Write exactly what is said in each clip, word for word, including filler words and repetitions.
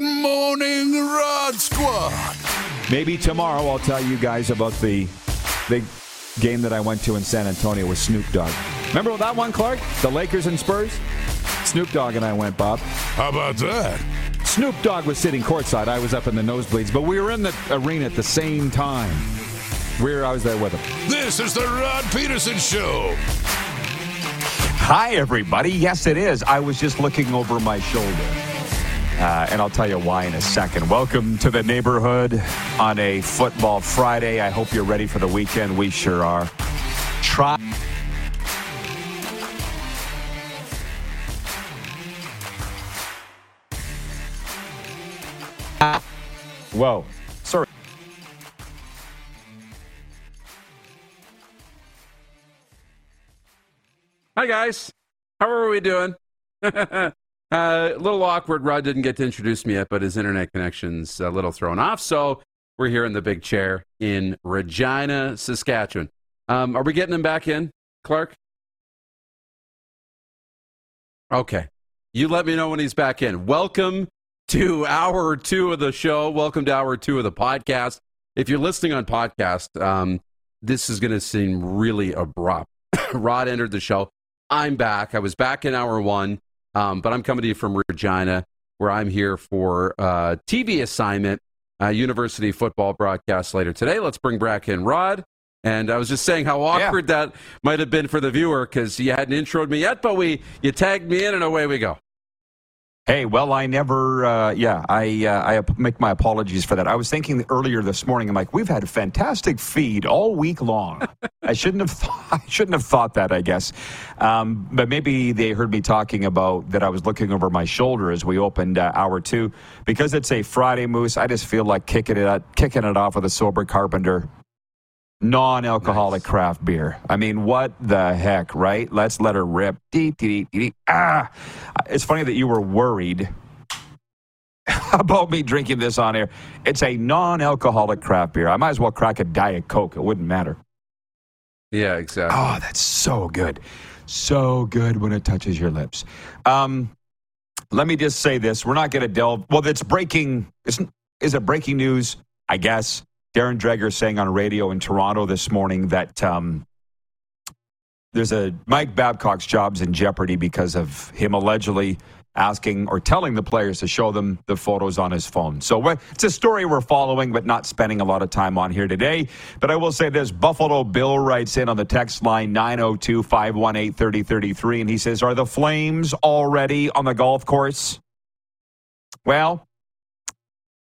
morning, Rod Squad. Maybe tomorrow I'll tell you guys about the big game that I went to in San Antonio with Snoop Dogg. Remember that one, Clark? The Lakers and Spurs? Snoop Dogg and I went, Bob. How about that? Snoop Dogg was sitting courtside. I was up in the nosebleeds, but we were in the arena at the same time. We were, I was there with him. This is the Rod Peterson Show. Hi, everybody. Yes, it is. I was just looking over my shoulder, uh, and I'll tell you why in a second. Welcome to the neighborhood on a football Friday. I hope you're ready for the weekend. We sure are. Try. Whoa. Sorry. Hi, guys. How are we doing? uh, a little awkward. Rod didn't get to introduce me yet, but his internet connection's a little thrown off. So we're here in the big chair in Regina, Saskatchewan. Um, are we getting him back in, Clark? Okay. You let me know when he's back in. Welcome to hour two of the show. Welcome to hour two of the podcast. If you're listening on podcast, um, this is going to seem really abrupt. Rod entered the show. I'm back. I was back in hour one, um, but I'm coming to you from Regina, where I'm here for uh, T V assignment, uh, university football broadcast later today. Let's bring back in Rod. And I was just saying how awkward yeah. that might have been for the viewer, because you hadn't introed me yet, but we you tagged me in, and away we go. Hey, well, I never, uh, yeah, I uh, I make my apologies for that. I was thinking earlier this morning, I'm like, we've had a fantastic feed all week long. I shouldn't have thought, I shouldn't have thought that, I guess. Um, but maybe they heard me talking about that I was looking over my shoulder as we opened uh, hour two. Because it's a Friday, Moose, I just feel like kicking it out, kicking it off with a Sober Carpenter non-alcoholic nice. Craft beer. I mean, what the heck, right? Let's let her rip. Dee, dee, dee, dee. Ah! It's funny that you were worried about me drinking this on air. It's a non-alcoholic craft beer. I might as well crack a Diet Coke. It wouldn't matter. Yeah, exactly. Oh, that's so good. So good when it touches your lips. Um, let me just say this. We're not going to delve. Well, it's breaking. It's, is it breaking news? I guess. Darren Dreger saying on radio in Toronto this morning that um, there's a Mike Babcock's job's in jeopardy because of him allegedly asking or telling the players to show them the photos on his phone. So it's a story we're following, but not spending a lot of time on here today. But I will say this, Buffalo Bill writes in on the text line nine oh two, five one eight, three oh three three, and he says, are the Flames already on the golf course? Well,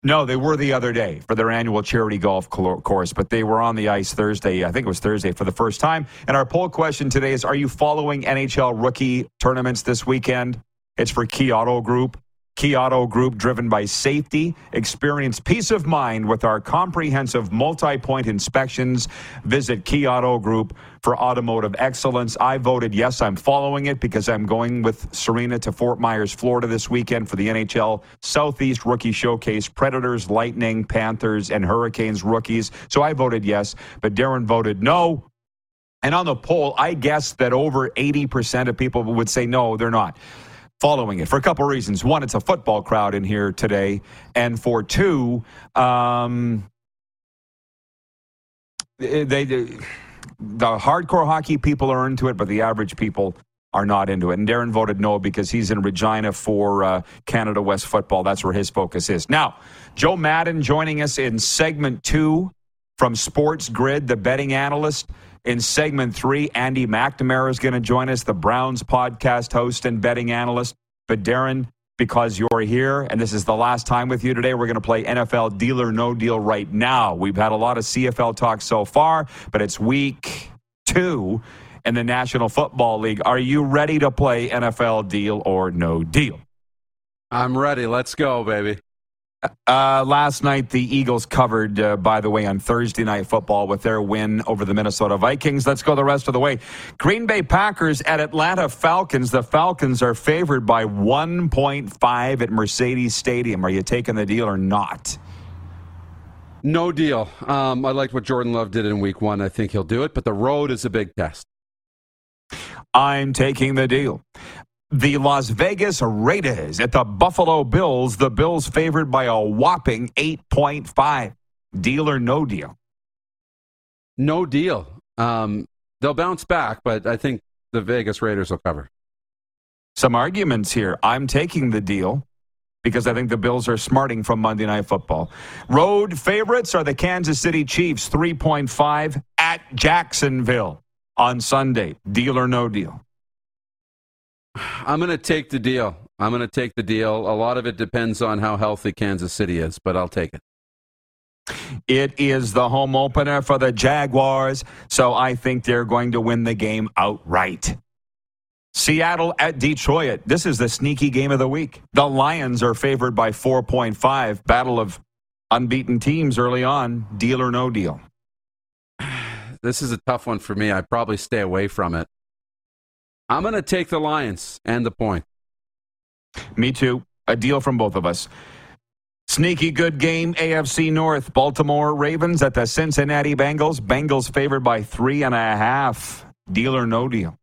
No, they were the other day for their annual charity golf course, but they were on the ice Thursday. I think it was Thursday for the first time. And our poll question today is, are you following N H L rookie tournaments this weekend? It's for Key Auto Group. Key Auto Group, driven by safety, experience peace of mind with our comprehensive multi-point inspections. Visit Key Auto Group for automotive excellence. I voted yes, I'm following it because I'm going with Serena to Fort Myers, Florida this weekend for the N H L Southeast Rookie Showcase, Predators, Lightning, Panthers, and Hurricanes rookies. So I voted yes, but Darren voted no. And on the poll, I guessed that over eighty percent of people would say no, they're not following it for a couple of reasons. One, it's a football crowd in here today. And for two, um, they, they the hardcore hockey people are into it, but the average people are not into it. And Darren voted no because he's in Regina for uh, Canada West football. That's where his focus is. Now, Jo Madden joining us in segment two from Sports Grid, the betting analyst. In segment three, Andy McNamara is going to join us, the Browns podcast host and betting analyst. But Darren, because you're here and this is the last time with you today, we're going to play N F L Deal or No Deal right now. We've had a lot of C F L talk so far, but it's week two in the National Football League. Are you ready to play N F L Deal or No Deal? I'm ready. Let's go, baby. Uh, last night, the Eagles covered, uh, by the way, on Thursday Night Football with their win over the Minnesota Vikings. Let's go the rest of the way. Green Bay Packers at Atlanta Falcons. The Falcons are favored by one point five at Mercedes Stadium. Are you taking the deal or not? No deal. Um, I liked what Jordan Love did in week one. I think he'll do it, but the road is a big test. I'm taking the deal. The Las Vegas Raiders at the Buffalo Bills. The Bills favored by a whopping eight point five. Deal or no deal? No deal. Um, they'll bounce back, but I think the Vegas Raiders will cover. Some arguments here. I'm taking the deal because I think the Bills are smarting from Monday Night Football. Road favorites are the Kansas City Chiefs, three point five at Jacksonville on Sunday. Deal or no deal? I'm going to take the deal. I'm going to take the deal. A lot of it depends on how healthy Kansas City is, but I'll take it. It is the home opener for the Jaguars, so I think they're going to win the game outright. Seattle at Detroit. This is the sneaky game of the week. The Lions are favored by four point five. Battle of unbeaten teams early on. Deal or no deal? This is a tough one for me. I'd probably stay away from it. I'm going to take the Lions and the point. Me too. A deal from both of us. Sneaky good game, A F C North. Baltimore Ravens at the Cincinnati Bengals. Bengals favored by three and a half. Deal or no deal?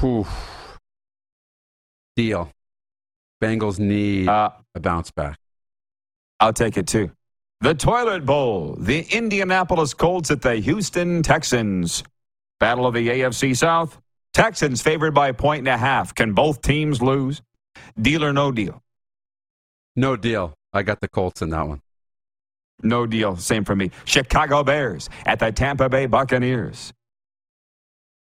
Whew. Deal. Bengals need uh, a bounce back. I'll take it too. The Toilet Bowl. The Indianapolis Colts at the Houston Texans. Battle of the A F C South. Texans favored by a point and a half. Can both teams lose? Deal or no deal? No deal. I got the Colts in that one. No deal. Same for me. Chicago Bears at the Tampa Bay Buccaneers.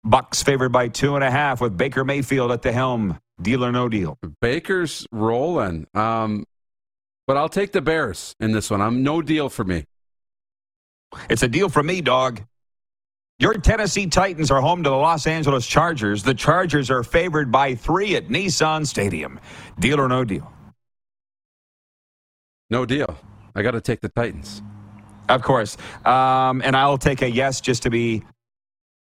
Bucks favored by two and a half with Baker Mayfield at the helm. Deal or no deal? Baker's rolling. Um, but I'll take the Bears in this one. I'm no deal for me. It's a deal for me, dog. Your Tennessee Titans are home to the Los Angeles Chargers. The Chargers are favored by three at Nissan Stadium. Deal or no deal? No deal. I got to take the Titans. Of course. Um, and I'll take a yes just to be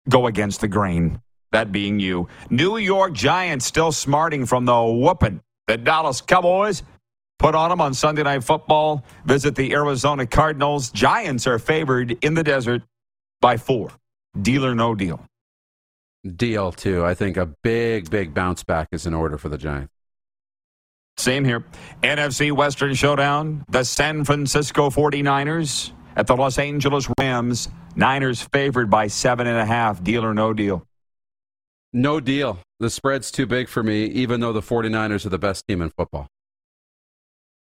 go against the grain, that being you. New York Giants still smarting from the whooping. The Dallas Cowboys put on them on Sunday Night Football. Visit the Arizona Cardinals. Giants are favored in the desert by four. Deal or no deal? Deal, too. I think a big, big bounce back is in order for the Giants. Same here. N F C Western Showdown, the San Francisco forty-niners at the Los Angeles Rams. Niners favored by seven and a half. Deal or no deal? No deal. The spread's too big for me, even though the forty-niners are the best team in football.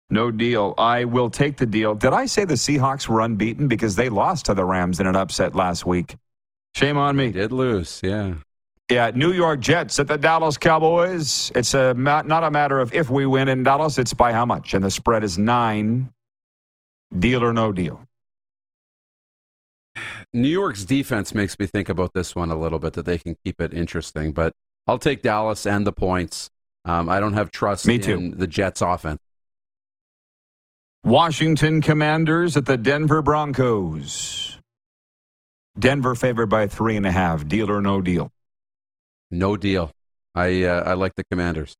No deal. I will take the deal. Did I say the Seahawks were unbeaten because they lost to the Rams in an upset last week? Shame on me. Did lose, yeah. Yeah, New York Jets at the Dallas Cowboys. It's a ma- not a matter of if we win in Dallas, it's by how much. And the spread is nine. Deal or no deal? New York's defense makes me think about this one a little bit, that they can keep it interesting. But I'll take Dallas and the points. Um, I don't have trust me too. in the Jets' offense. Washington Commanders at the Denver Broncos. Denver favored by three and a half. Deal or no deal? No deal. I uh, I like the Commanders.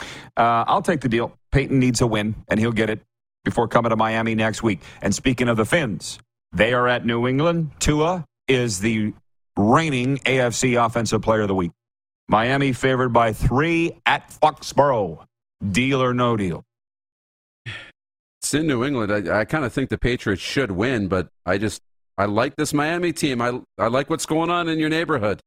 Uh, I'll take the deal. Peyton needs a win, and he'll get it before coming to Miami next week. And speaking of the Finns, they are at New England. Tua is the reigning A F C Offensive Player of the Week. Miami favored by three at Foxborough. Deal or no deal? It's in New England. I, I kind of think the Patriots should win, but I just I like this Miami team. I I like what's going on in your neighborhood.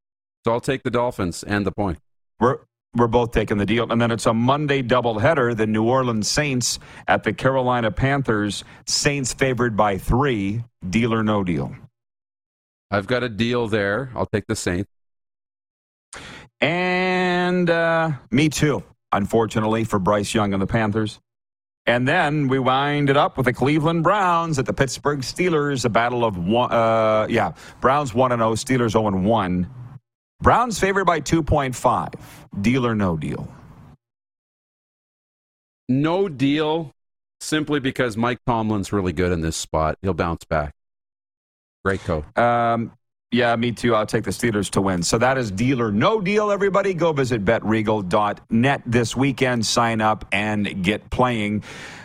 So I'll take the Dolphins and the point. We're we're both taking the deal. And then it's a Monday doubleheader, the New Orleans Saints at the Carolina Panthers. Saints favored by three. Deal or no deal? I've got a deal there. I'll take the Saints. And uh, me too, unfortunately, for Bryce Young and the Panthers. And then we wind it up with the Cleveland Browns at the Pittsburgh Steelers, a battle of one. Uh, yeah, Browns one and oh, Steelers oh and one. Browns favored by two point five. Deal or no deal? No deal, simply because Mike Tomlin's really good in this spot. He'll bounce back. Great coach. Um, yeah, me too. I'll take the Steelers to win. So that is deal or no deal, everybody. Go visit bet regal dot net this weekend. Sign up and get playing.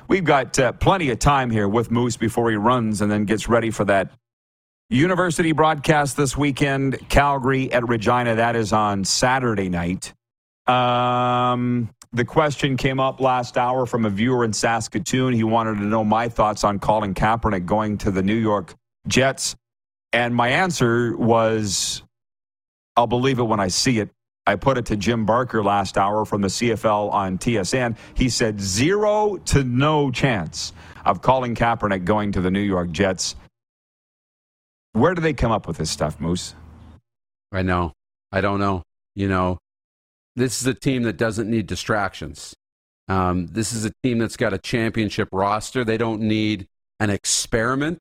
We've got uh, plenty of time here with Moose before he runs and then gets ready for that University broadcast this weekend, Calgary at Regina. That is on Saturday night. Um, the question came up last hour from a viewer in Saskatoon. He wanted to know my thoughts on Colin Kaepernick going to the New York Jets. And my answer was, I'll believe it when I see it. I put it to Jim Barker last hour from the C F L on T S N. He said zero to no chance of Colin Kaepernick going to the New York Jets. Where do they come up with this stuff, Moose? I know. I don't know. You know, this is a team that doesn't need distractions. Um, this is a team that's got a championship roster. They don't need an experiment.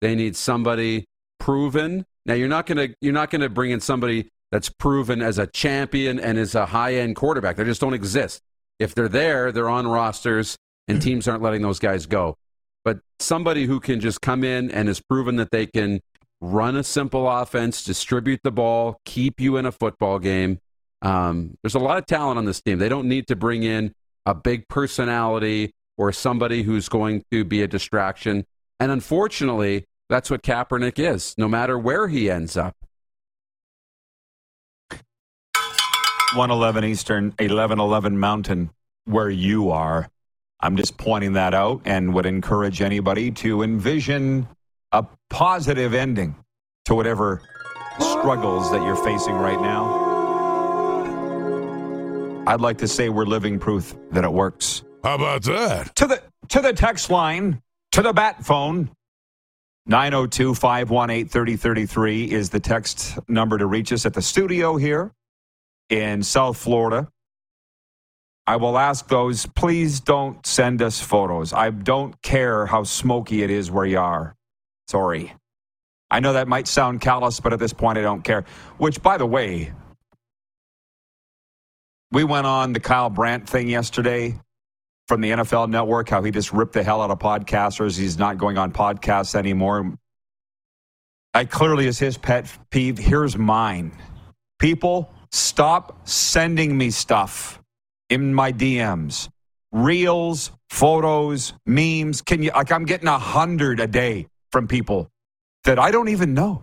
They need somebody proven. Now, you're not gonna you're not gonna bring in somebody that's proven as a champion and is a high-end quarterback. They just don't exist. If they're there, they're on rosters, and teams aren't letting those guys go. But somebody who can just come in and has proven that they can run a simple offense, distribute the ball, keep you in a football game. Um, there's a lot of talent on this team. They don't need to bring in a big personality or somebody who's going to be a distraction. And unfortunately, that's what Kaepernick is, no matter where he ends up. one eleven Eastern, eleven eleven Mountain, where you are. I'm just pointing that out and would encourage anybody to envision a positive ending to whatever struggles that you're facing right now. I'd like to say we're living proof that it works. How about that? To the to the text line, to the bat phone. nine oh two, five one eight, three oh three three is the text number to reach us at the studio here in South Florida. I will ask those, please don't send us photos. I don't care how smoky it is where you are. Sorry. I know that might sound callous, but at this point I don't care. Which, by the way, we went on the Kyle Brandt thing yesterday from the N F L Network, how he just ripped the hell out of podcasters. He's not going on podcasts anymore. I clearly is his pet peeve. Here's mine. People, stop sending me stuff in my D Ms. Reels, photos, memes. Can you, like, I'm getting a hundred a day from people that I don't even know.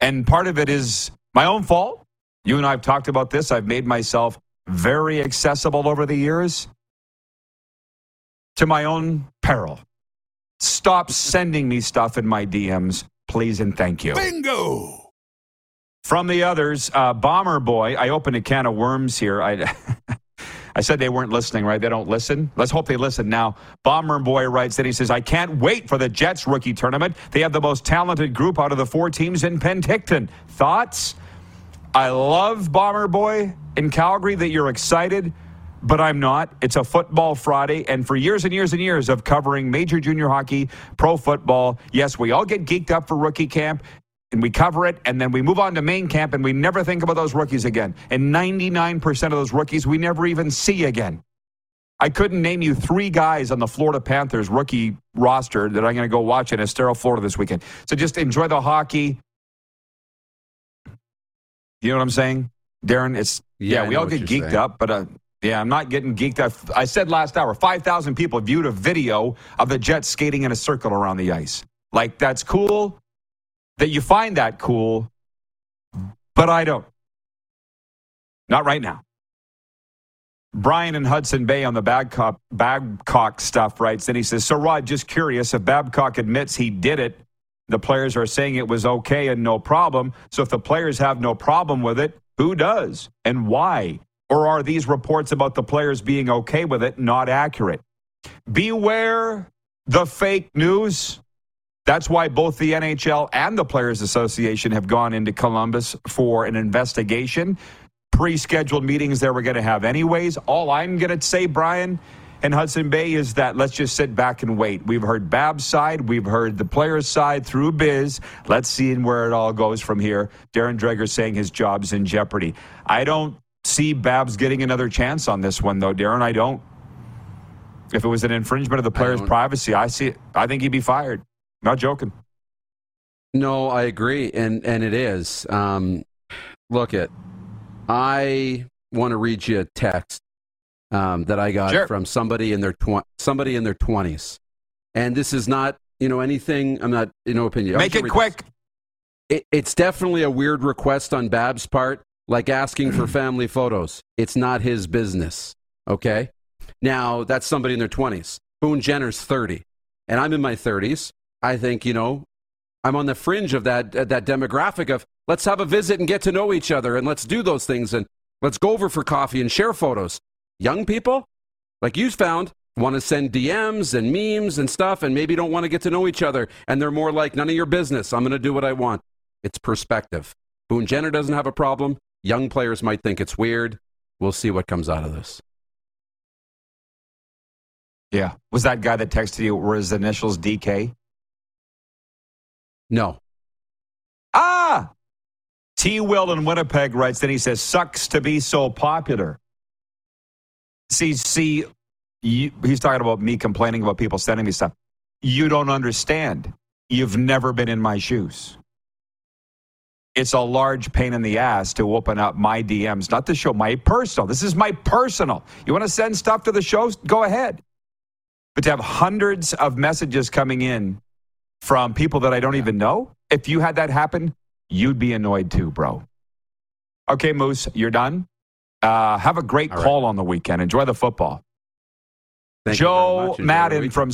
And part of it is my own fault. You and I have talked about this. I've made myself very accessible over the years to my own peril. Stop sending me stuff in my D Ms, please and thank you. Bingo! From the others, uh, Bomber Boy, I opened a can of worms here. I, I said they weren't listening, right? They don't listen. Let's hope they listen now. Bomber Boy writes that he says, I can't wait for the Jets rookie tournament. They have the most talented group out of the four teams in Penticton. Thoughts? I love Bomber Boy in Calgary that you're excited, but I'm not. It's a football Friday, and for years and years and years of covering major junior hockey, pro football, yes, we all get geeked up for rookie camp, and we cover it, and then we move on to main camp, and we never think about those rookies again. And ninety-nine percent of those rookies we never even see again. I couldn't name you three guys on the Florida Panthers rookie roster that I'm going to go watch in Estero, Florida this weekend. So just enjoy the hockey. You know what I'm saying, Darren? It's Yeah, yeah we all get geeked saying. up, but uh, yeah, I'm not getting geeked up. I said last hour, five thousand people viewed a video of the Jets skating in a circle around the ice. Like, that's cool that you find that cool, but I don't. Not right now. Brian in Hudson Bay on the Babcock, Babcock stuff writes, and he says, so Rod, just curious, if Babcock admits he did it, the players are saying it was okay and no problem. So if the players have no problem with it, who does and why? Or are these reports about the players being okay with it not accurate? Beware the fake news. That's why both the N H L and the Players Association have gone into Columbus for an investigation. Pre-scheduled meetings there we're going to have anyways. All I'm going to say, Brian, in Hudson Bay is that let's just sit back and wait. We've heard Bab's side. We've heard the player's side through Biz. Let's see where it all goes from here. Darren Dreger saying his job's in jeopardy. I don't see Bab's getting another chance on this one, though, Darren. I don't. If it was an infringement of the player's I privacy, I see it. I think he'd be fired. Not joking. No, I agree, and, and it is. Um, look at. I want to read you a text um, that I got sure. from somebody in their tw- somebody in their twenties, and this is not, you know, anything. I'm not, you know, opinion. Make it quick. It, it's definitely a weird request on Bab's part, like asking for family photos. It's not his business. Okay, now that's somebody in their twenties. Boone Jenner's thirty, and I'm in my thirties. I think, you know, I'm on the fringe of that uh, that demographic of. Let's have a visit and get to know each other, and let's do those things, and let's go over for coffee and share photos. Young people, like you found, want to send D Ms and memes and stuff, and maybe don't want to get to know each other, and they're more like, none of your business. I'm going to do what I want. It's perspective. Boone Jenner doesn't have a problem. Young players might think it's weird. We'll see what comes out of this. Yeah. Was that guy that texted you, were his initials D K? No. Ah! T. Will in Winnipeg writes, then he says, sucks to be so popular. See, see, you, he's talking about me complaining about people sending me stuff. You don't understand. You've never been in my shoes. It's a large pain in the ass to open up my D Ms, not the show, my personal. This is my personal. You want to send stuff to the show? Go ahead. But to have hundreds of messages coming in from people that I don't even know, if you had that happen, you'd be annoyed too, bro. Okay, Moose, you're done. Uh, have a great All call right. on the weekend. Enjoy the football. Thank Jo Madden from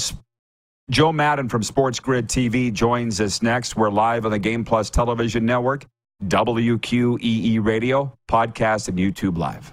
Jo Madden from Sports Grid T V joins us next. We're live on the Game Plus Television Network, W Q E E Radio, podcast, and YouTube Live.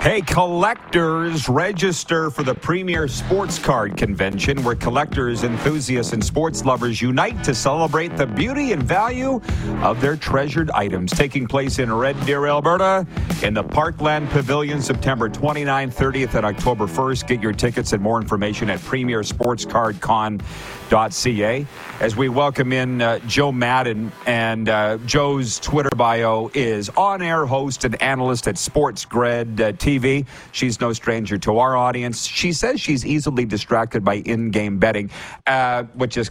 Hey, collectors, register for the premier sports card convention where collectors, enthusiasts, and sports lovers unite to celebrate the beauty and value of their treasured items. Taking place in Red Deer, Alberta, in the Parkland Pavilion, September twenty-ninth, thirtieth, and October first. Get your tickets and more information at premier sports card con dot c a. As we welcome in uh, Jo Madden, and uh, Joe's Twitter bio is on-air host and analyst at Sports Grid uh, T V. T V. She's no stranger to our audience. She says she's easily distracted by in-game betting, uh, which is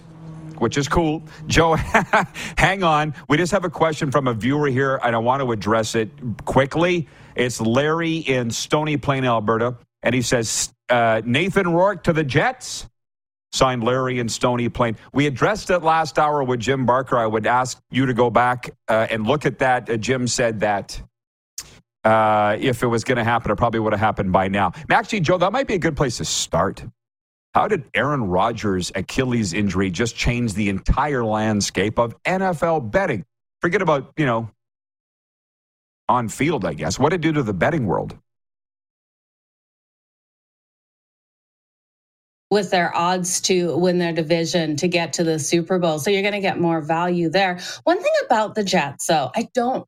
which is cool. Joe, hang on. We just have a question from a viewer here, and I want to address it quickly. It's Larry in Stony Plain, Alberta, and he says, uh, Nathan Rourke to the Jets? Signed Larry in Stony Plain. We addressed it last hour with Jim Barker. I would ask you to go back uh, and look at that. Uh, Jim said that. Uh, if it was going to happen, it probably would have happened by now. Actually, Joe, that might be a good place to start. How did Aaron Rodgers' Achilles injury just change the entire landscape of N F L betting? Forget about, you know, on field, I guess. What did it do to the betting world? With their odds to win their division to get to the Super Bowl. So you're going to get more value there. One thing about the Jets, though, I don't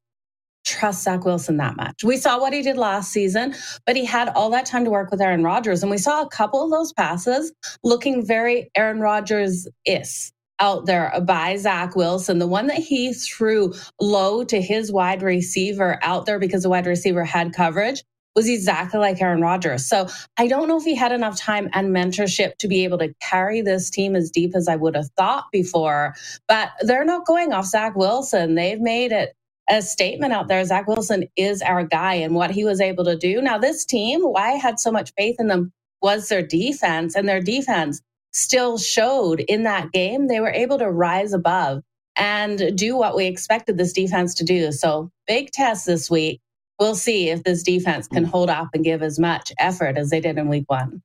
trust Zach Wilson that much. We saw what he did last season, but he had all that time to work with Aaron Rodgers. And we saw a couple of those passes looking very Aaron Rodgers-is out there by Zach Wilson. The one that he threw low to his wide receiver out there because the wide receiver had coverage was exactly like Aaron Rodgers. So I don't know if he had enough time and mentorship to be able to carry this team as deep as I would have thought before. But they're not going off Zach Wilson. They've made it a statement out there. Zach Wilson is our guy, and what he was able to do. Now, this team, why I had so much faith in them was their defense, and their defense still showed in that game. They were able to rise above and do what we expected this defense to do. So big test this week. We'll see if this defense can hold up and give as much effort as they did in week one.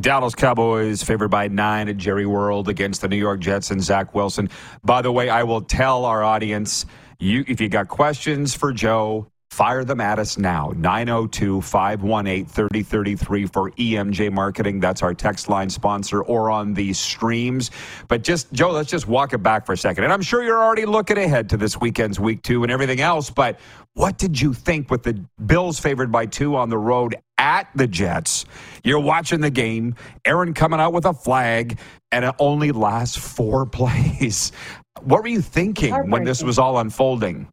Dallas Cowboys favored by nine at Jerry World against the New York Jets and Zach Wilson. By the way, I will tell our audience, You, if you got questions for Joe, fire them at us now. nine oh two, five one eight, three oh three three for E M J Marketing. That's our text line sponsor, or on the streams. But just, Joe, let's just walk it back for a second. And I'm sure you're already looking ahead to this weekend's week two and everything else. But what did you think with the Bills favored by two on the road at the Jets? You're watching the game. Aaron coming out with a flag, and it only lasts four plays. What were you thinking when this was all unfolding?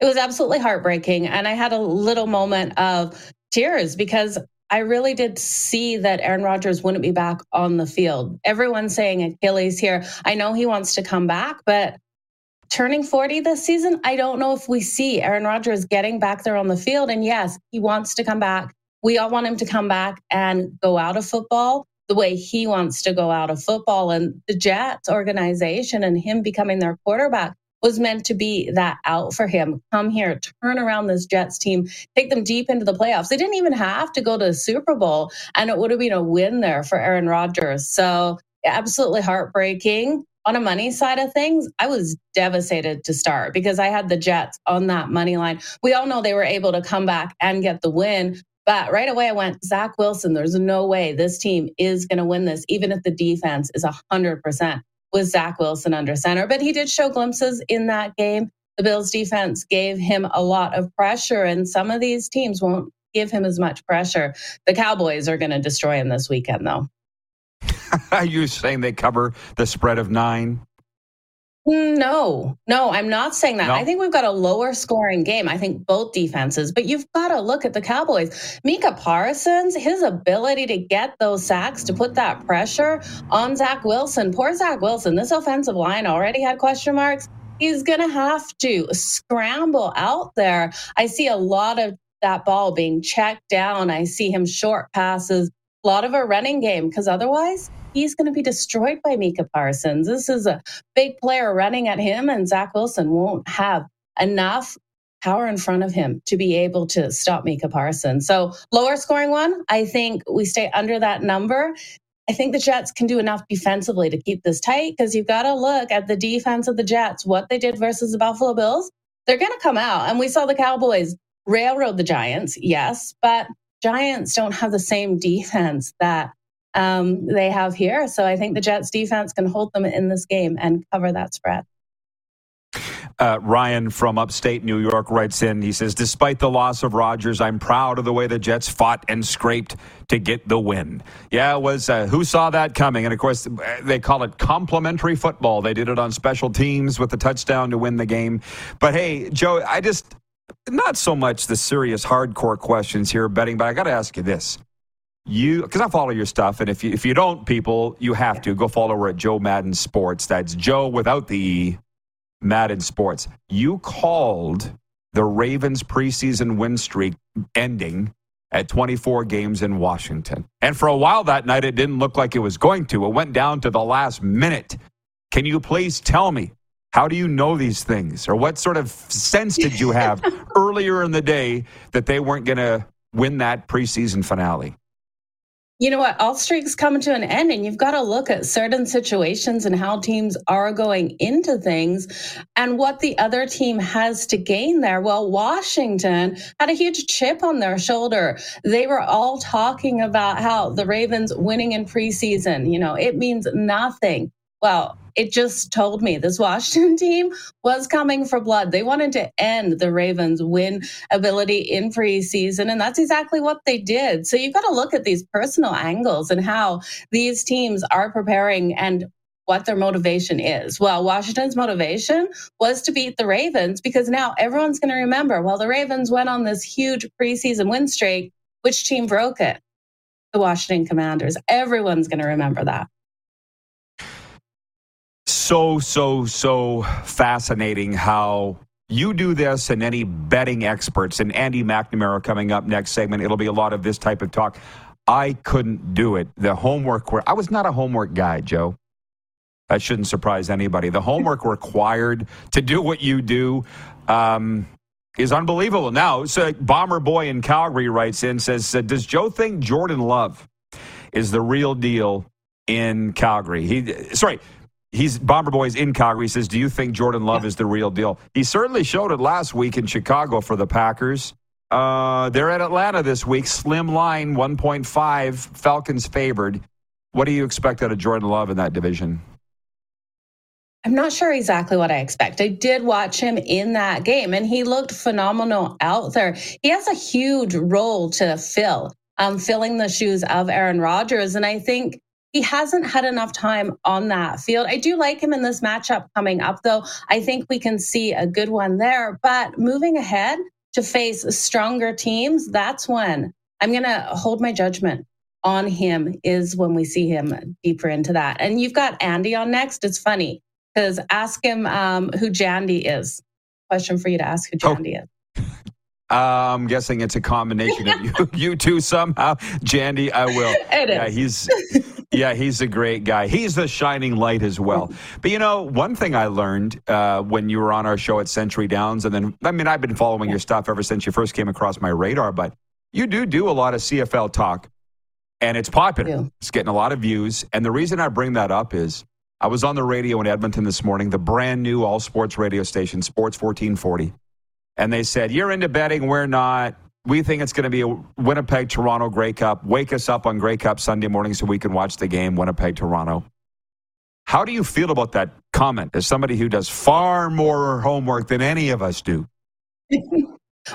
It was absolutely heartbreaking. And I had a little moment of tears because I really did see that Aaron Rodgers wouldn't be back on the field. Everyone's saying Achilles here. I know he wants to come back, but turning forty this season, I don't know if we see Aaron Rodgers getting back there on the field. And yes, he wants to come back. We all want him to come back and go out of football the way he wants to go out of football. And the Jets organization and him becoming their quarterback was meant to be that out for him. Come here, turn around this Jets team, take them deep into the playoffs. They didn't even have to go to the Super Bowl, and it would have been a win there for Aaron Rodgers. So absolutely heartbreaking. On a money side of things, I was devastated to start because I had the Jets on that money line. We all know they were able to come back and get the win. But right away I went, Zach Wilson, there's no way this team is going to win this, even if the defense is one hundred percent with Zach Wilson under center. But he did show glimpses in that game. The Bills defense gave him a lot of pressure, and some of these teams won't give him as much pressure. The Cowboys are going to destroy him this weekend, though. Are you saying they cover the spread of nine? No, no, I'm not saying that. No. I think we've got a lower scoring game. I think both defenses, but you've got to look at the Cowboys. Micah Parsons, his ability to get those sacks, to put that pressure on Zach Wilson. Poor Zach Wilson. This offensive line already had question marks. he's going to have to scramble out there. I see a lot of that ball being checked down. I see him short passes, a lot of a running game, because otherwise he's going to be destroyed by Micah Parsons. This is a big player running at him, and Zach Wilson won't have enough power in front of him to be able to stop Micah Parsons. So lower scoring one, I think we stay under that number. I think the Jets can do enough defensively to keep this tight, because you've got to look at the defense of the Jets, what they did versus the Buffalo Bills. They're going to come out, and we saw the Cowboys railroad the Giants, yes, but Giants don't have the same defense that um, they have here. So I think the Jets defense can hold them in this game and cover that spread. Uh, Ryan from upstate New York writes in. He says, despite the loss of Rodgers, I'm proud of the way the Jets fought and scraped to get the win. Yeah, it was uh, who saw that coming? And, of course, they call it complimentary football. They did it on special teams with the touchdown to win the game. But, hey, Joe, I just not so much the serious hardcore questions here betting, but I got to ask you this. You, because I follow your stuff, and if you, if you don't, people, you have to. Go follow her at Joe Madden Sports. That's Joe without the E. Madden Sports. You called the Ravens' preseason win streak ending at twenty-four games in Washington. And for a while that night, it didn't look like it was going to. It went down to the last minute. Can you please tell me, how do you know these things? Or what sort of sense did you have earlier in the day that they weren't going to win that preseason finale? You know what? All streaks come to an end, and you've got to look at certain situations and how teams are going into things and what the other team has to gain there. Well, Washington had a huge chip on their shoulder. They were all talking about how the Ravens winning in preseason, you know, it means nothing. Well, it just told me this Washington team was coming for blood. They wanted to end the Ravens' win ability in preseason, and that's exactly what they did. So you've got to look at these personal angles and how these teams are preparing and what their motivation is. Well, Washington's motivation was to beat the Ravens, because now everyone's going to remember, well, the Ravens went on this huge preseason win streak. Which team broke it? The Washington Commanders. Everyone's going to remember that. So, so, so fascinating how you do this, and any betting experts, and Andy McNamara coming up next segment. It'll be a lot of this type of talk. I couldn't do it. The homework, I was not a homework guy, Joe. That shouldn't surprise anybody. The homework required to do what you do um, is unbelievable. Now, so Bomber Boy in Calgary writes in, says, does Joe think Jordan Love is the real deal in Calgary? He, sorry. He's Bomber Boy's in Calgary. He says, do you think Jordan Love yeah. is the real deal? He certainly showed it last week in Chicago for the Packers. Uh, they're at Atlanta this week. Slim line, one point five. Falcons favored. What do you expect out of Jordan Love in that division? I'm not sure exactly what I expect. I did watch him in that game, and he looked phenomenal out there. He has a huge role to fill, um, filling the shoes of Aaron Rodgers. And I think he hasn't had enough time on that field. I do like him in this matchup coming up, though. I think we can see a good one there. But moving ahead to face stronger teams, that's when I'm going to hold my judgment on him, is when we see him deeper into that. And you've got Andy on next. It's funny, because ask him um, who Jandy is. Question for you to ask who Jandy oh. is. Uh, I'm guessing it's a combination of you, you two somehow. Jandy, I will. It is. Yeah, he's, yeah, he's a great guy. He's the shining light as well. But, you know, one thing I learned uh, when you were on our show at Century Downs, and then, I mean, I've been following your stuff ever since you first came across my radar, but you do do a lot of C F L talk, and it's popular. Yeah. It's getting a lot of views. And the reason I bring that up is I was on the radio in Edmonton this morning, the brand new all-sports radio station, Sports fourteen forty. And they said, you're into betting, we're not. We think it's going to be a Winnipeg-Toronto Grey Cup. Wake us up on Grey Cup Sunday morning so we can watch the game, Winnipeg-Toronto. How do you feel about that comment as somebody who does far more homework than any of us do?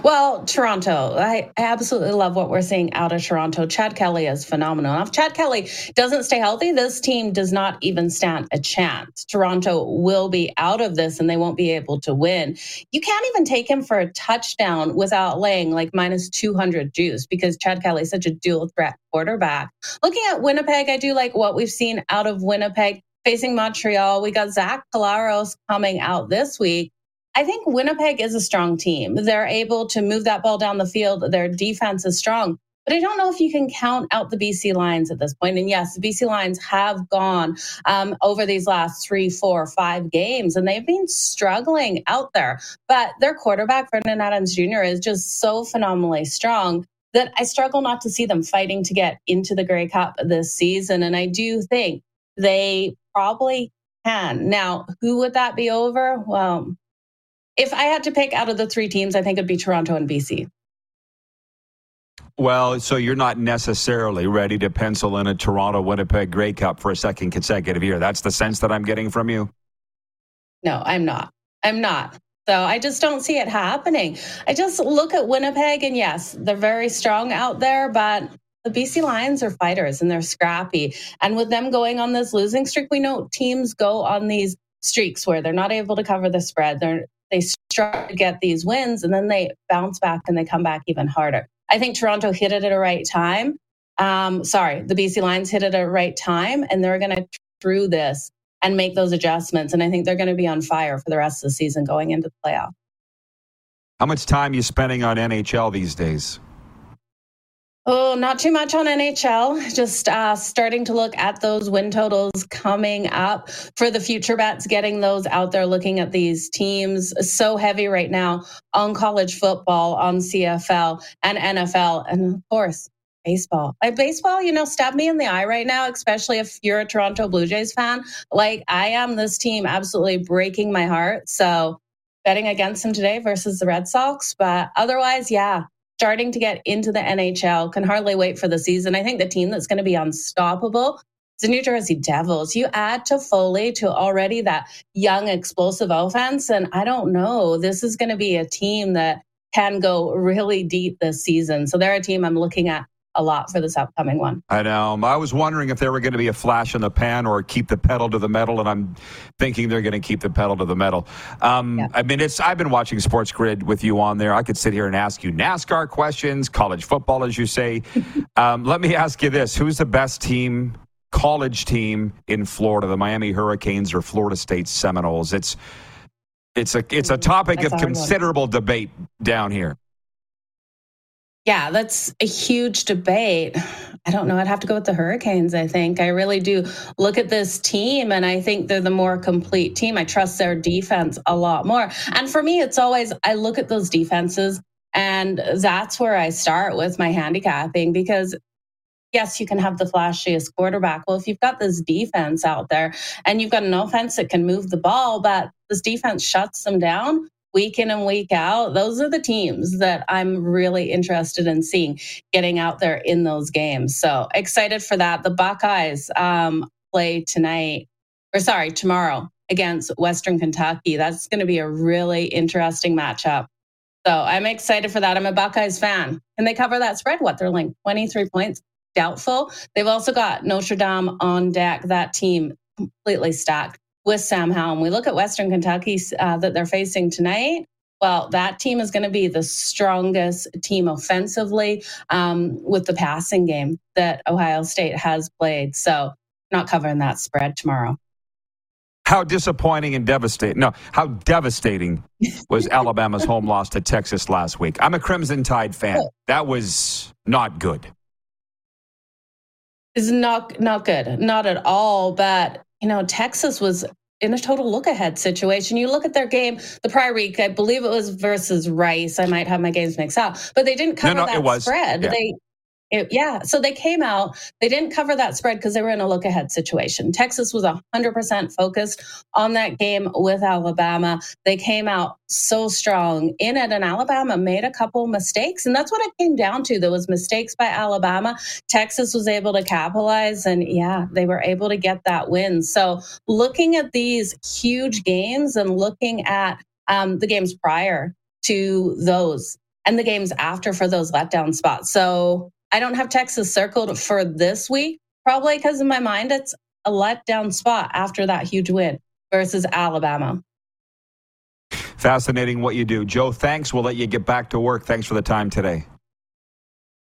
Well, Toronto, I absolutely love what we're seeing out of Toronto. Chad Kelly is phenomenal. If Chad Kelly doesn't stay healthy, this team does not even stand a chance. Toronto will be out of this, and they won't be able to win. You can't even take him for a touchdown without laying like minus two hundred juice, because Chad Kelly is such a dual threat quarterback. Looking at Winnipeg, I do like what we've seen out of Winnipeg. facing Montreal. We got Zach Collaros coming out this week. I think Winnipeg is a strong team. They're able to move that ball down the field. Their defense is strong. But I don't know if you can count out the B C Lions at this point. And yes, the B C Lions have gone um, over these last three, four, five games, and they've been struggling out there. But their quarterback, Vernon Adams Junior, is just so phenomenally strong that I struggle not to see them fighting to get into the Grey Cup this season. And I do think they probably can. Now, who would that be over? Well, if I had to pick out of the three teams, I think it'd be Toronto and B C. Well, so you're not necessarily ready to pencil in a Toronto-Winnipeg Grey Cup for a second consecutive year. That's the sense that I'm getting from you? No, I'm not. I'm not. So I just don't see it happening. I just look at Winnipeg, and yes, they're very strong out there, but the B C Lions are fighters, and they're scrappy. And with them going on this losing streak, we know teams go on these streaks where they're not able to cover the spread. They're, they struggle to get these wins, and then they bounce back, and they come back even harder. I think Toronto hit it at a right time. Um, sorry, the B C Lions hit it at a right time, and they're going to through this and make those adjustments. And I think they're going to be on fire for the rest of the season going into the playoff. How much time are you spending on N H L these days? Oh, not too much on N H L. Just uh, starting to look at those win totals coming up for the future bets, getting those out there, looking at these teams so heavy right now on college football, on C F L and N F L, and of course, baseball. Like baseball, you know, stab me in the eye right now, especially if you're a Toronto Blue Jays fan. Like I am, this team absolutely breaking my heart. So betting against them today versus the Red Sox. But otherwise, yeah. Starting to get into the N H L, can hardly wait for the season. I think the team that's going to be unstoppable is the New Jersey Devils. You add to Foley to already that young, explosive offense, and I don't know. This is going to be a team that can go really deep this season. So they're a team I'm looking at a lot for this upcoming one. I know. I was wondering if there were going to be a flash in the pan or keep the pedal to the metal, and I'm thinking they're going to keep the pedal to the metal. Um, yeah. I mean, it's I've been watching Sports Grid with you on there. I could sit here and ask you NASCAR questions, college football, as you say. um, let me ask you this. Who's the best team, college team in Florida, the Miami Hurricanes or Florida State Seminoles? It's it's a, it's a topic That's of considerable one. debate down here. Yeah, that's a huge debate. I don't know. I'd have to go with the Hurricanes, I think. I really do look at this team, and I think they're the more complete team. I trust their defense a lot more. And for me, it's always I look at those defenses, and that's where I start with my handicapping because, yes, you can have the flashiest quarterback. Well, if you've got this defense out there and you've got an offense that can move the ball, but this defense shuts them down, week in and week out, those are the teams that I'm really interested in seeing getting out there in those games. So excited for that. The Buckeyes um, play tonight, or sorry, tomorrow against Western Kentucky. That's going to be a really interesting matchup. So I'm excited for that. I'm a Buckeyes fan. Can they cover that spread? What, they're like twenty-three points? Doubtful. They've also got Notre Dame on deck. That team completely stacked with Sam Howell. We look at Western Kentucky uh, that they're facing tonight. Well, that team is going to be the strongest team offensively um, with the passing game that Ohio State has played. So not covering that spread tomorrow. How disappointing and devastating. No, how devastating was Alabama's home loss to Texas last week? I'm a Crimson Tide fan. That was not good. It's not, not good. Not at all. But you know, Texas was in a total look-ahead situation. You look at their game the prior week, I believe it was versus Rice. I might have my games mixed up, but they didn't cover no, no, that it was. spread. Yeah. They, it, yeah, so they came out. They didn't cover that spread because they were in a look-ahead situation. Texas was one hundred percent focused on that game with Alabama. They came out so strong in it, and Alabama made a couple mistakes, and that's what it came down to. There was mistakes by Alabama. Texas was able to capitalize, and yeah, they were able to get that win. So looking at these huge games and looking at um, the games prior to those and the games after for those letdown spots. So I don't have Texas circled for this week, probably because in my mind, it's a letdown spot after that huge win versus Alabama. Fascinating what you do. Joe, thanks. We'll let you get back to work. Thanks for the time today.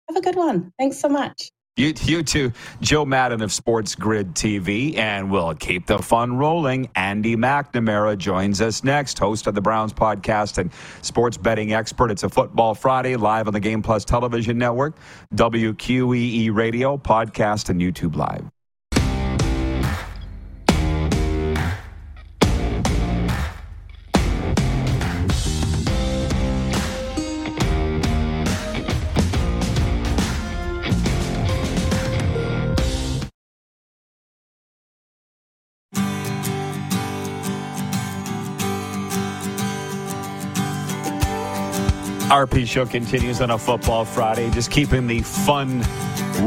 Have a good one. Thanks so much. You, you two, Jo Madden of Sports Grid T V, and we'll keep the fun rolling. Andy McNamara joins us next, host of the Browns podcast and sports betting expert. It's a Football Friday, live on the Game Plus television network, W Q E E radio, podcast, and YouTube Live. R P show continues on a Football Friday, just keeping the fun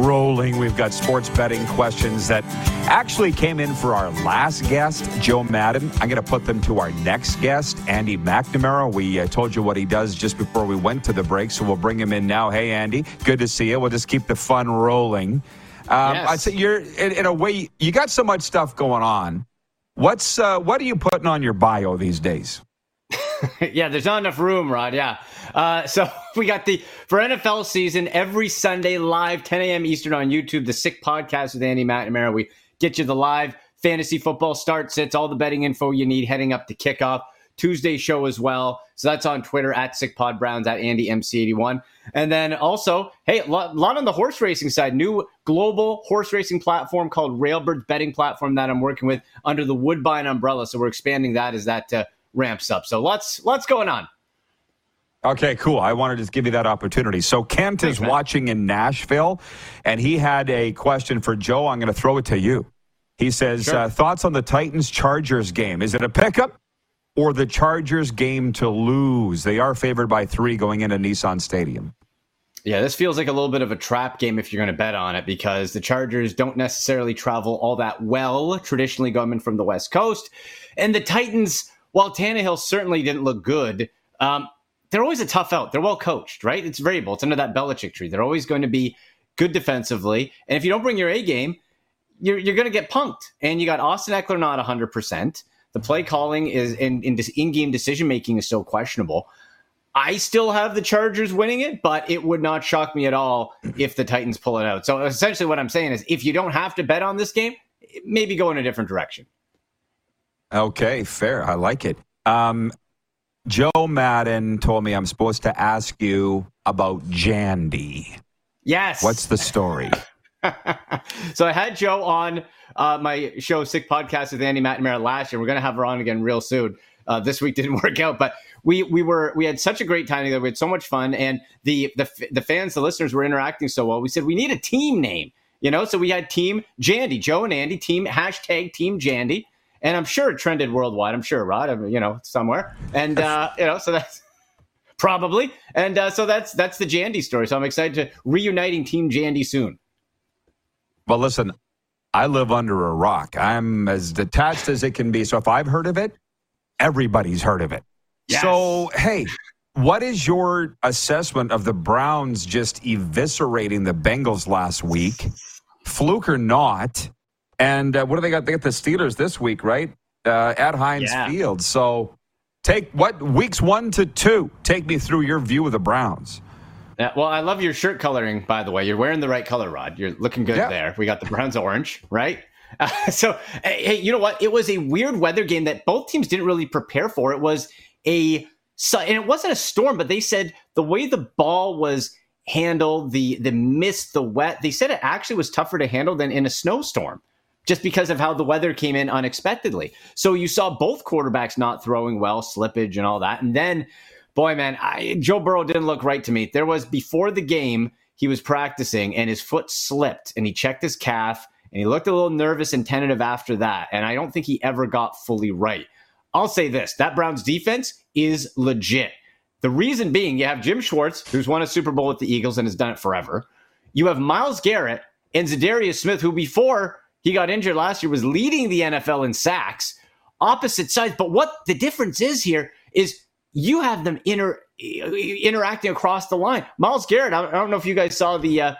rolling. We've got sports betting questions that actually came in for our last guest, Jo Madden. I'm going to put them to our next guest, Andy McNamara. We uh, told you what he does just before we went to the break, so we'll bring him in now. Hey, Andy, good to see you. We'll just keep the fun rolling. Um, yes. I'd say you're, in, in a way, you got so much stuff going on. What's uh, what are you putting on your bio these days? Yeah, there's not enough room, Rod. Yeah. Uh, so we got the, for N F L season, every Sunday live, ten a.m. Eastern on YouTube, the Sick Podcast with Andy McNamara. We get you the live fantasy football start sits, all the betting info you need heading up to kickoff. Tuesday show as well. So that's on Twitter at SickPodBrowns, at Andy M C eighty-one. And then also, hey, a lot, lot on the horse racing side. New global horse racing platform called Railbird Betting Platform that I'm working with under the Woodbine umbrella. So we're expanding that as that uh, ramps up. So lots, lots going on. Okay, cool. I want to just give you that opportunity. So Kent Thanks, is man. watching in Nashville, and he had a question for Joe. I'm going to throw it to you. He says, sure. uh, thoughts on the Titans-Chargers game. Is it a pickup or the Chargers game to lose? They are favored by three going into Nissan Stadium. Yeah, this feels like a little bit of a trap game if you're going to bet on it, because the Chargers don't necessarily travel all that well, traditionally coming from the West Coast. And the Titans, while Tannehill certainly didn't look good, um, they're always a tough out. They're well coached, right? It's variable. It's under that Belichick tree. They're always going to be good defensively. And if you don't bring your A game, you're you're going to get punked. And you got Austin Eckler not one hundred percent. The play calling is in in in-game decision making is still questionable. I still have the Chargers winning it, but it would not shock me at all if the Titans pull it out. So essentially what I'm saying is, if you don't have to bet on this game, maybe go in a different direction. Okay, fair. I like it. Um, Jo Madden told me I'm supposed to ask you about Jandy. Yes. What's the story? So I had Jo on uh, my show, Sick Podcast with Andy McNamara, last year. We're going to have her on again real soon. Uh, this week didn't work out, but we we were we had such a great time together. We had so much fun, and the the the fans, the listeners, were interacting so well. We said we need a team name, you know. So we had Team Jandy, Jo and Andy, team hashtag Team Jandy. And I'm sure it trended worldwide. I'm sure, Rod, I mean, you know, somewhere. And, uh, you know, so that's probably. And uh, so that's that's the Jandy story. So I'm excited to reuniting Team Jandy soon. Well, listen, I live under a rock. I'm as detached as it can be. So if I've heard of it, everybody's heard of it. Yes. So, hey, what is your assessment of the Browns just eviscerating the Bengals last week? Fluke or not? And uh, what do they got? They got the Steelers this week, right? Uh, at Heinz yeah. Field. So take what weeks one to two. Take me through your view of the Browns. Yeah, well, I love your shirt coloring, by the way. You're wearing the right color, Rod. You're looking good yeah. there. We got the Browns orange, right? Uh, so, hey, you know what? It was a weird weather game that both teams didn't really prepare for. It was a – and it wasn't a storm, but they said the way the ball was handled, the the mist, the wet, they said it actually was tougher to handle than in a snowstorm, just because of how the weather came in unexpectedly. So you saw both quarterbacks not throwing well, slippage and all that. And then, boy, man, I, Joe Burrow didn't look right to me. There was, before the game, he was practicing and his foot slipped and he checked his calf and he looked a little nervous and tentative after that. And I don't think he ever got fully right. I'll say this, that Browns defense is legit. The reason being, you have Jim Schwartz, who's won a Super Bowl with the Eagles and has done it forever. You have Myles Garrett and Zadarius Smith, who before he got injured last year was leading the N F L in sacks, opposite sides. But what the difference is here is you have them inter- interacting across the line. Myles Garrett, I don't know if you guys saw the uh,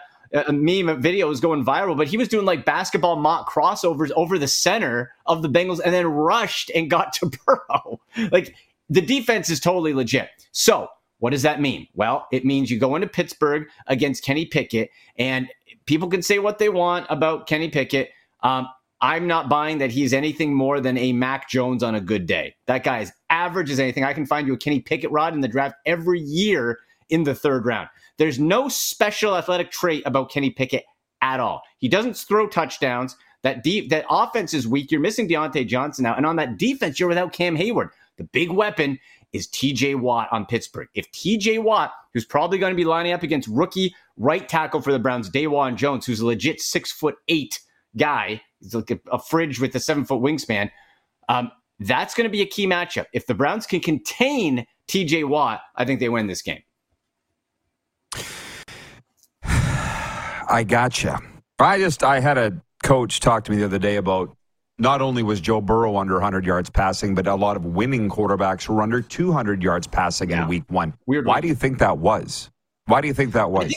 meme video, was going viral, but he was doing like basketball mock crossovers over the center of the Bengals and then rushed and got to Burrow. Like, the defense is totally legit. So What does that mean? Well, it means you go into Pittsburgh against Kenny Pickett, and people can say what they want about Kenny Pickett. Um, I'm not buying that he's anything more than a Mac Jones on a good day. That guy is average as anything. I can find you a Kenny Pickett rod in the draft every year in the third round. There's no special athletic trait about Kenny Pickett at all. He doesn't throw touchdowns. That deep, that offense is weak. You're missing Deontay Johnson now. And on that defense, you're without Cam Hayward. The big weapon is T J Watt on Pittsburgh. If T J Watt, who's probably going to be lining up against rookie right tackle for the Browns, Daywan Jones, who's a legit six foot eight guy, he's like a, a fridge with a seven foot wingspan, um, that's going to be a key matchup. If the Browns can contain T J Watt, I think they win this game. I gotcha. I just, I had a coach talk to me the other day about not only was Joe Burrow under one hundred yards passing, but a lot of winning quarterbacks were under two hundred yards passing yeah. in week one. Weird Why week. do you think that was? Why do you think that was?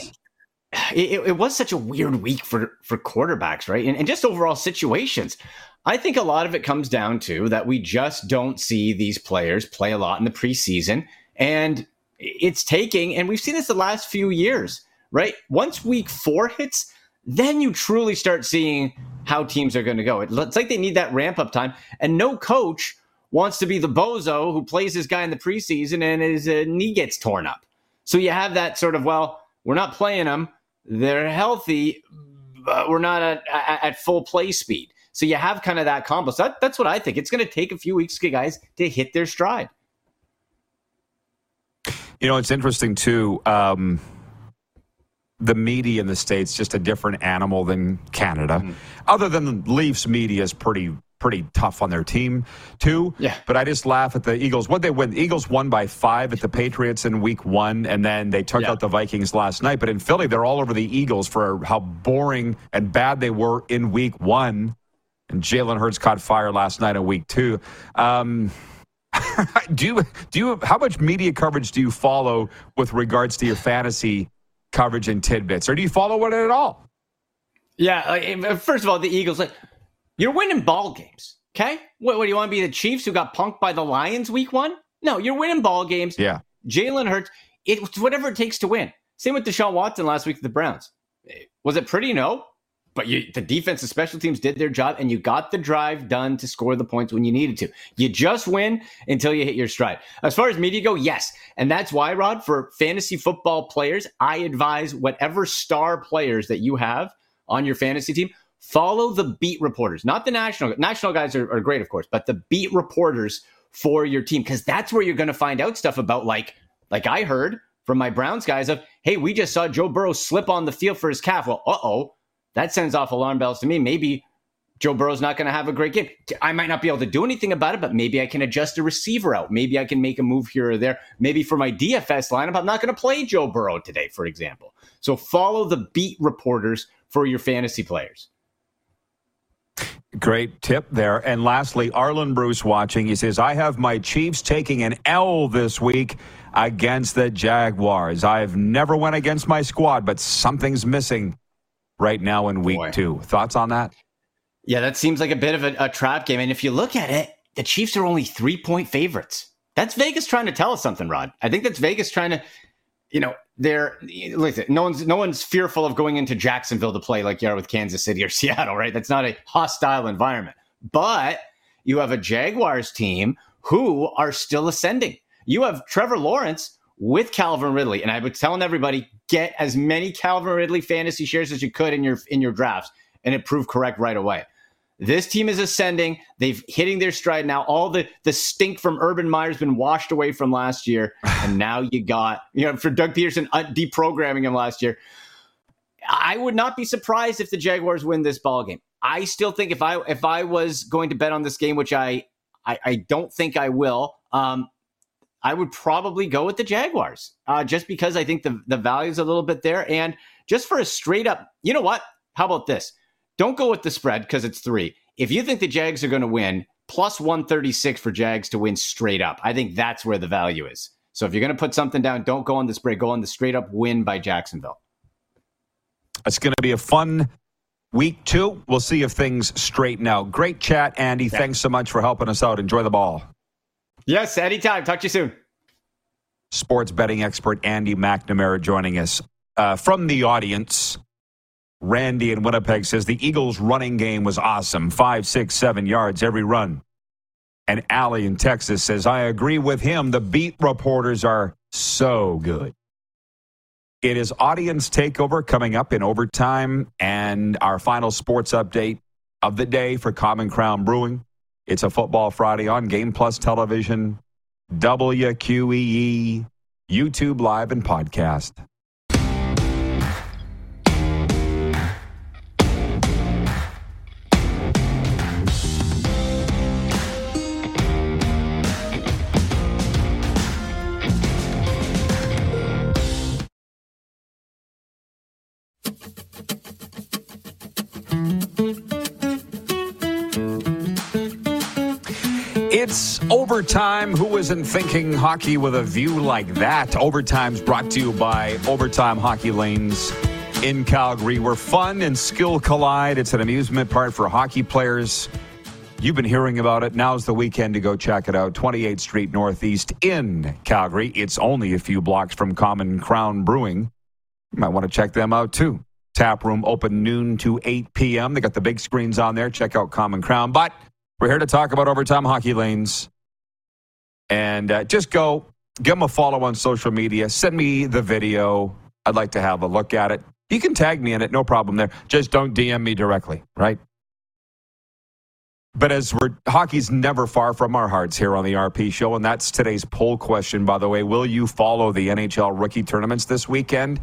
It, it, it was such a weird week for, for quarterbacks, right? And, and just overall situations. I think a lot of it comes down to that we just don't see these players play a lot in the preseason. And it's taking, and we've seen this the last few years, right? Once week four hits, then you truly start seeing how teams are going to go. It's like they need that ramp-up time, and no coach wants to be the bozo who plays this guy in the preseason and his knee gets torn up. So you have that sort of, well, we're not playing them. They're healthy, but we're not at, at full play speed. So you have kind of that combo. So that, that's what I think. It's going to take a few weeks for guys to hit their stride. You know, it's interesting, too. Um... The media in the States just a different animal than Canada. Mm. Other than the Leafs media is pretty pretty tough on their team too. Yeah. But I just laugh at the Eagles. What they win? The Eagles won by five at the Patriots in week one, and then they took yeah. out the Vikings last night. But in Philly, they're all over the Eagles for how boring and bad they were in week one. And Jalen Hurts caught fire last night in week two. Um, do you, do you, how much media coverage do you follow with regards to your fantasy coverage and tidbits, or do you follow it at all? Yeah, like, first of all, the Eagles, like, you're winning ball games, okay? What, what do you want to be the Chiefs who got punked by the Lions week one? No, you're winning ball games. Yeah, Jalen Hurts, it's whatever it takes to win. Same with Deshaun Watson last week to the Browns. Was it pretty? No, but you, the defense and special teams did their job, and you got the drive done to score the points when you needed to. You just win until you hit your stride. As far as media go, yes. And that's why, Rod, for fantasy football players, I advise whatever star players that you have on your fantasy team, follow the beat reporters. Not the national. National guys are, are great, of course, but the beat reporters for your team, because that's where you're going to find out stuff about, like, like I heard from my Browns guys of, hey, we just saw Joe Burrow slip on the field for his calf. Well, uh-oh. That sends off alarm bells to me. Maybe Joe Burrow's not going to have a great game. I might not be able to do anything about it, but maybe I can adjust a receiver out. Maybe I can make a move here or there. Maybe for my D F S lineup, I'm not going to play Joe Burrow today, for example. So follow the beat reporters for your fantasy players. Great tip there. And lastly, Arlen Bruce watching. He says, I have my Chiefs taking an L this week against the Jaguars. I've never went against my squad, but something's missing right now in week Boy. two. Thoughts on that? Yeah, that seems like a bit of a, a trap game. And if you look at it, the Chiefs are only three-point favorites. That's Vegas trying to tell us something, Rod. I think that's Vegas trying to, you know, they're, listen, no one's no one's fearful of going into Jacksonville to play like you are with Kansas City or Seattle, right? That's not a hostile environment. But you have a Jaguars team who are still ascending. You have Trevor Lawrence with Calvin Ridley, and I was telling everybody, get as many Calvin Ridley fantasy shares as you could in your in your drafts, and it proved correct right away. This team is ascending. They've hitting their stride now. All the, the stink from Urban Meyer's been washed away from last year, and now you got, you know, for Doug Peterson uh, deprogramming him last year. I would not be surprised if the Jaguars win this ballgame. I still think if I if I was going to bet on this game, which I I, I don't think I will, um, I would probably go with the Jaguars uh, just because I think the, the value is a little bit there. And just for a straight up, you know what? How about this? Don't go with the spread because it's three. If you think the Jags are going to win, plus one thirty-six for Jags to win straight up. I think that's where the value is. So if you're going to put something down, don't go on the spread. Go on the straight up win by Jacksonville. It's going to be a fun week two. We'll see if things straighten out. Great chat, Andy. Yeah. Thanks so much for helping us out. Enjoy the ball. Yes, anytime. Talk to you soon. sports betting expert Andy McNamara joining us. Uh, from the audience, Randy in Winnipeg says the Eagles' running game was awesome. Five, six, seven yards every run. And Allie in Texas says, I agree with him. The beat reporters are so good. It is audience takeover coming up in overtime, and our final sports update of the day for Common Crown Brewing. It's a Football Friday on Game Plus Television, W Q E E, YouTube Live and podcast. It's overtime. Who isn't thinking hockey with a view like that? Overtime's brought to you by Overtime Hockey Lanes in Calgary, where fun and skill collide. It's an amusement park for hockey players. You've been hearing about it. Now's the weekend to go check it out. twenty-eighth Street Northeast in Calgary. It's only a few blocks from Common Crown Brewing. You might want to check them out, too. Tap room open noon to eight p.m. They got the big screens on there. Check out Common Crown. But we're here to talk about Overtime Hockey Lanes. And uh, just go, give them a follow on social media. Send me the video. I'd like to have a look at it. You can tag me in it, no problem there. Just don't D M me directly, right? But as we're, hockey's never far from our hearts here on the R P Show, and that's today's poll question, by the way. Will you follow the N H L rookie tournaments this weekend?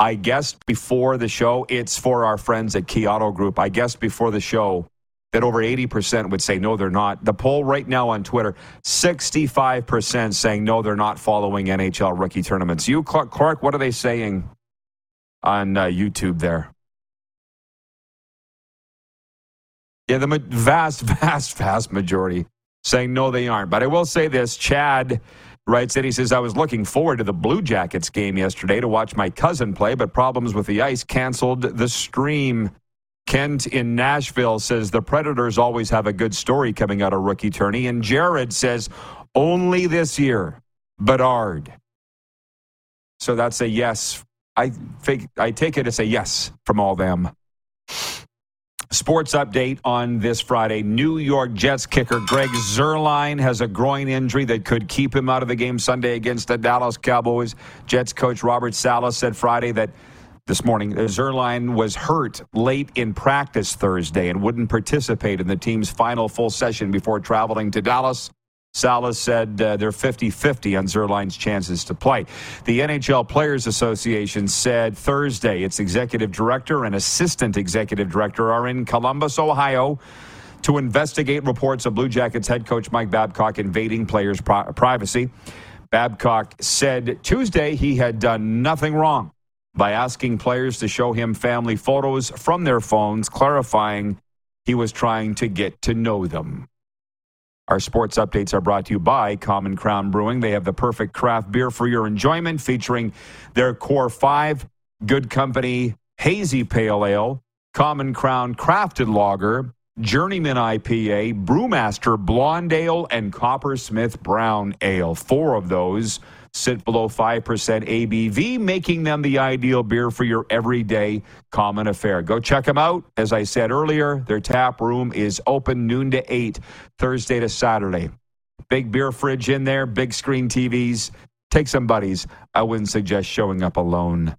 I guessed before the show, it's for our friends at Key Auto Group. I guessed before the show that over eighty percent would say no, they're not. The poll right now on Twitter, sixty-five percent saying no, they're not following N H L rookie tournaments. You, Clark, Clark what are they saying on uh, YouTube there? Yeah, the vast, vast, vast majority saying no, they aren't. But I will say this, Chad writes in, he says, I was looking forward to the Blue Jackets game yesterday to watch my cousin play, but problems with the ice canceled the stream. Kent in Nashville says, the Predators always have a good story coming out of rookie tourney. And Jared says, only this year, Bedard. So that's a yes. I think I take it as a yes from all them. Sports update on this Friday. New York Jets kicker Greg Zuerlein has a groin injury that could keep him out of the game Sunday against the Dallas Cowboys. Jets coach Robert Saleh said Friday that this morning Zuerlein was hurt late in practice Thursday and wouldn't participate in the team's final full session before traveling to Dallas. Saleh said uh, they're fifty-fifty on Zuerlein's chances to play. The N H L Players Association said Thursday its executive director and assistant executive director are in Columbus, Ohio, to investigate reports of Blue Jackets head coach Mike Babcock invading players' pri- privacy. Babcock said Tuesday he had done nothing wrong by asking players to show him family photos from their phones, clarifying he was trying to get to know them. Our sports updates are brought to you by Common Crown Brewing. They have the perfect craft beer for your enjoyment, featuring their Core five, Good Company Hazy Pale Ale, Common Crown Crafted Lager, Journeyman I P A, Brewmaster Blonde Ale, and Coppersmith Brown Ale. Four of those sit below five percent A B V, making them the ideal beer for your everyday common affair. Go check them out. As I said earlier, their tap room is open noon to eight, Thursday to Saturday. Big beer fridge in there, big screen T Vs. Take some buddies. I wouldn't suggest showing up alone.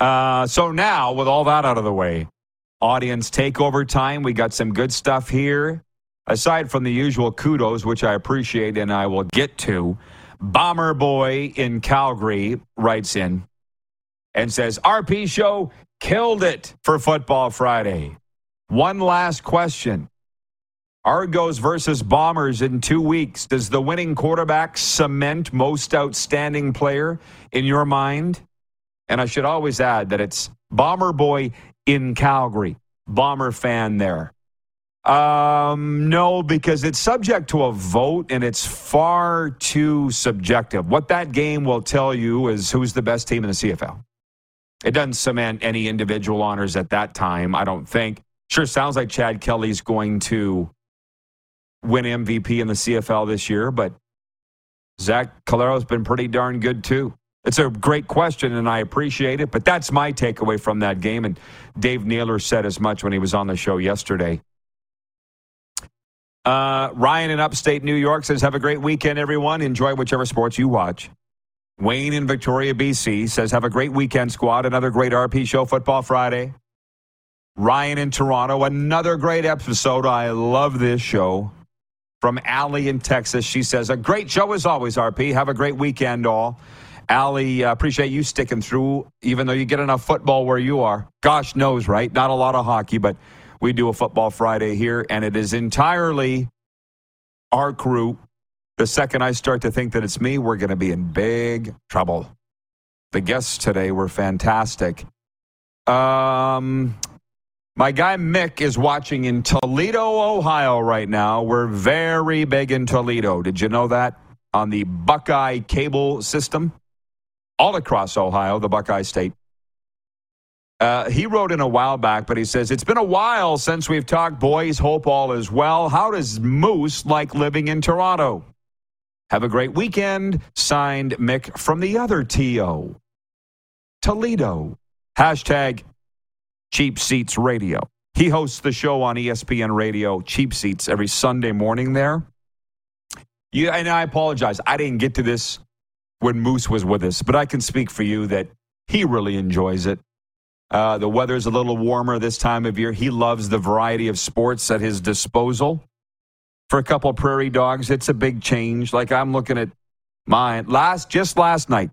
Uh, so now, with all that out of the way, audience takeover time. We got some good stuff here. Aside from the usual kudos, which I appreciate and I will get to, Bomber Boy in Calgary writes in and says, R P Show killed it for Football Friday. One last question. Argos versus Bombers in two weeks. Does the winning quarterback cement most outstanding player in your mind? And I should always add that it's Bomber Boy in Calgary. Bomber fan there. Um, no, because it's subject to a vote, and it's far too subjective. What that game will tell you is who's the best team in the C F L. It doesn't cement any individual honors at that time, I don't think. Sure, sounds like Chad Kelly's going to win M V P in the C F L this year, but Zach Collaros has been pretty darn good, too. It's a great question, and I appreciate it, but that's my takeaway from that game, and Dave Naylor said as much when he was on the show yesterday. Uh, Ryan in upstate New York says, have a great weekend, everyone. Enjoy whichever sports you watch. Wayne in Victoria, B C says, have a great weekend, squad. Another great R P show, Football Friday. Ryan in Toronto, another great episode. I love this show. From Allie in Texas, she says, a great show as always, R P. Have a great weekend, all. Allie, uh, appreciate you sticking through, even though you get enough football where you are. Gosh knows, right? Not a lot of hockey, but we do a Football Friday here, and it is entirely our crew. The second I start to think that it's me, we're going to be in big trouble. The guests today were fantastic. Um, my guy Mick is watching in Toledo, Ohio right now. We're very big in Toledo. Did you know that? On the Buckeye cable system, all across Ohio, the Buckeye State. Uh, he wrote in a while back, but he says, it's been a while since we've talked boys, hope all is well. How does Moose like living in Toronto? Have a great weekend. Signed, Mick from the other T O. Toledo. Hashtag Cheap Seats Radio. He hosts the show on E S P N Radio, Cheap Seats, every Sunday morning there. You, and I apologize. I didn't get to this when Moose was with us, but I can speak for you that he really enjoys it. Uh, the weather's a little warmer this time of year. He loves the variety of sports at his disposal. For a couple prairie dogs, it's a big change. Like I'm looking at mine. Last, just last night,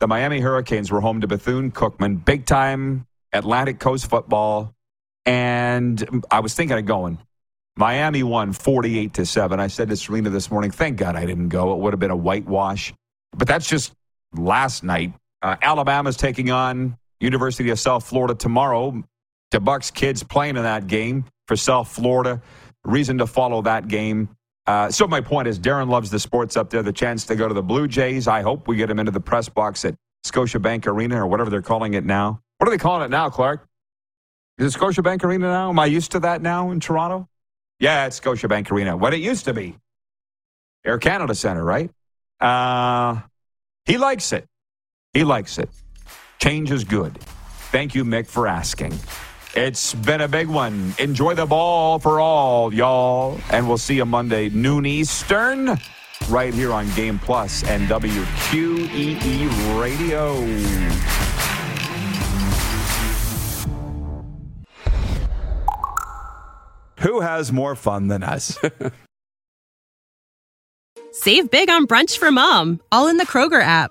the Miami Hurricanes were home to Bethune-Cookman. Big time Atlantic Coast football. And I was thinking of going. Miami won forty-eight to seven. I said to Serena this morning, thank God I didn't go. It would have been a whitewash. But that's just last night. Uh, Alabama's taking on University of South Florida tomorrow. DeBuck's kids playing in that game for South Florida. Reason to follow that game. Uh, so my point is, Darren loves the sports up there. The chance to go to the Blue Jays. I hope we get him into the press box at Scotiabank Arena or whatever they're calling it now. What are they calling it now, Clark? Is it Scotiabank Arena now? Am I used to that now in Toronto? Yeah, it's Scotiabank Arena. What it used to be. Air Canada Center, right? Uh, he likes it. He likes it. Change is good. Thank you, Mick, for asking. It's been a big one. Enjoy the ball for all, y'all. And we'll see you Monday, noon Eastern, right here on Game Plus and W Q E E Radio. Who has more fun than us? Save big on brunch for mom, all in the Kroger app.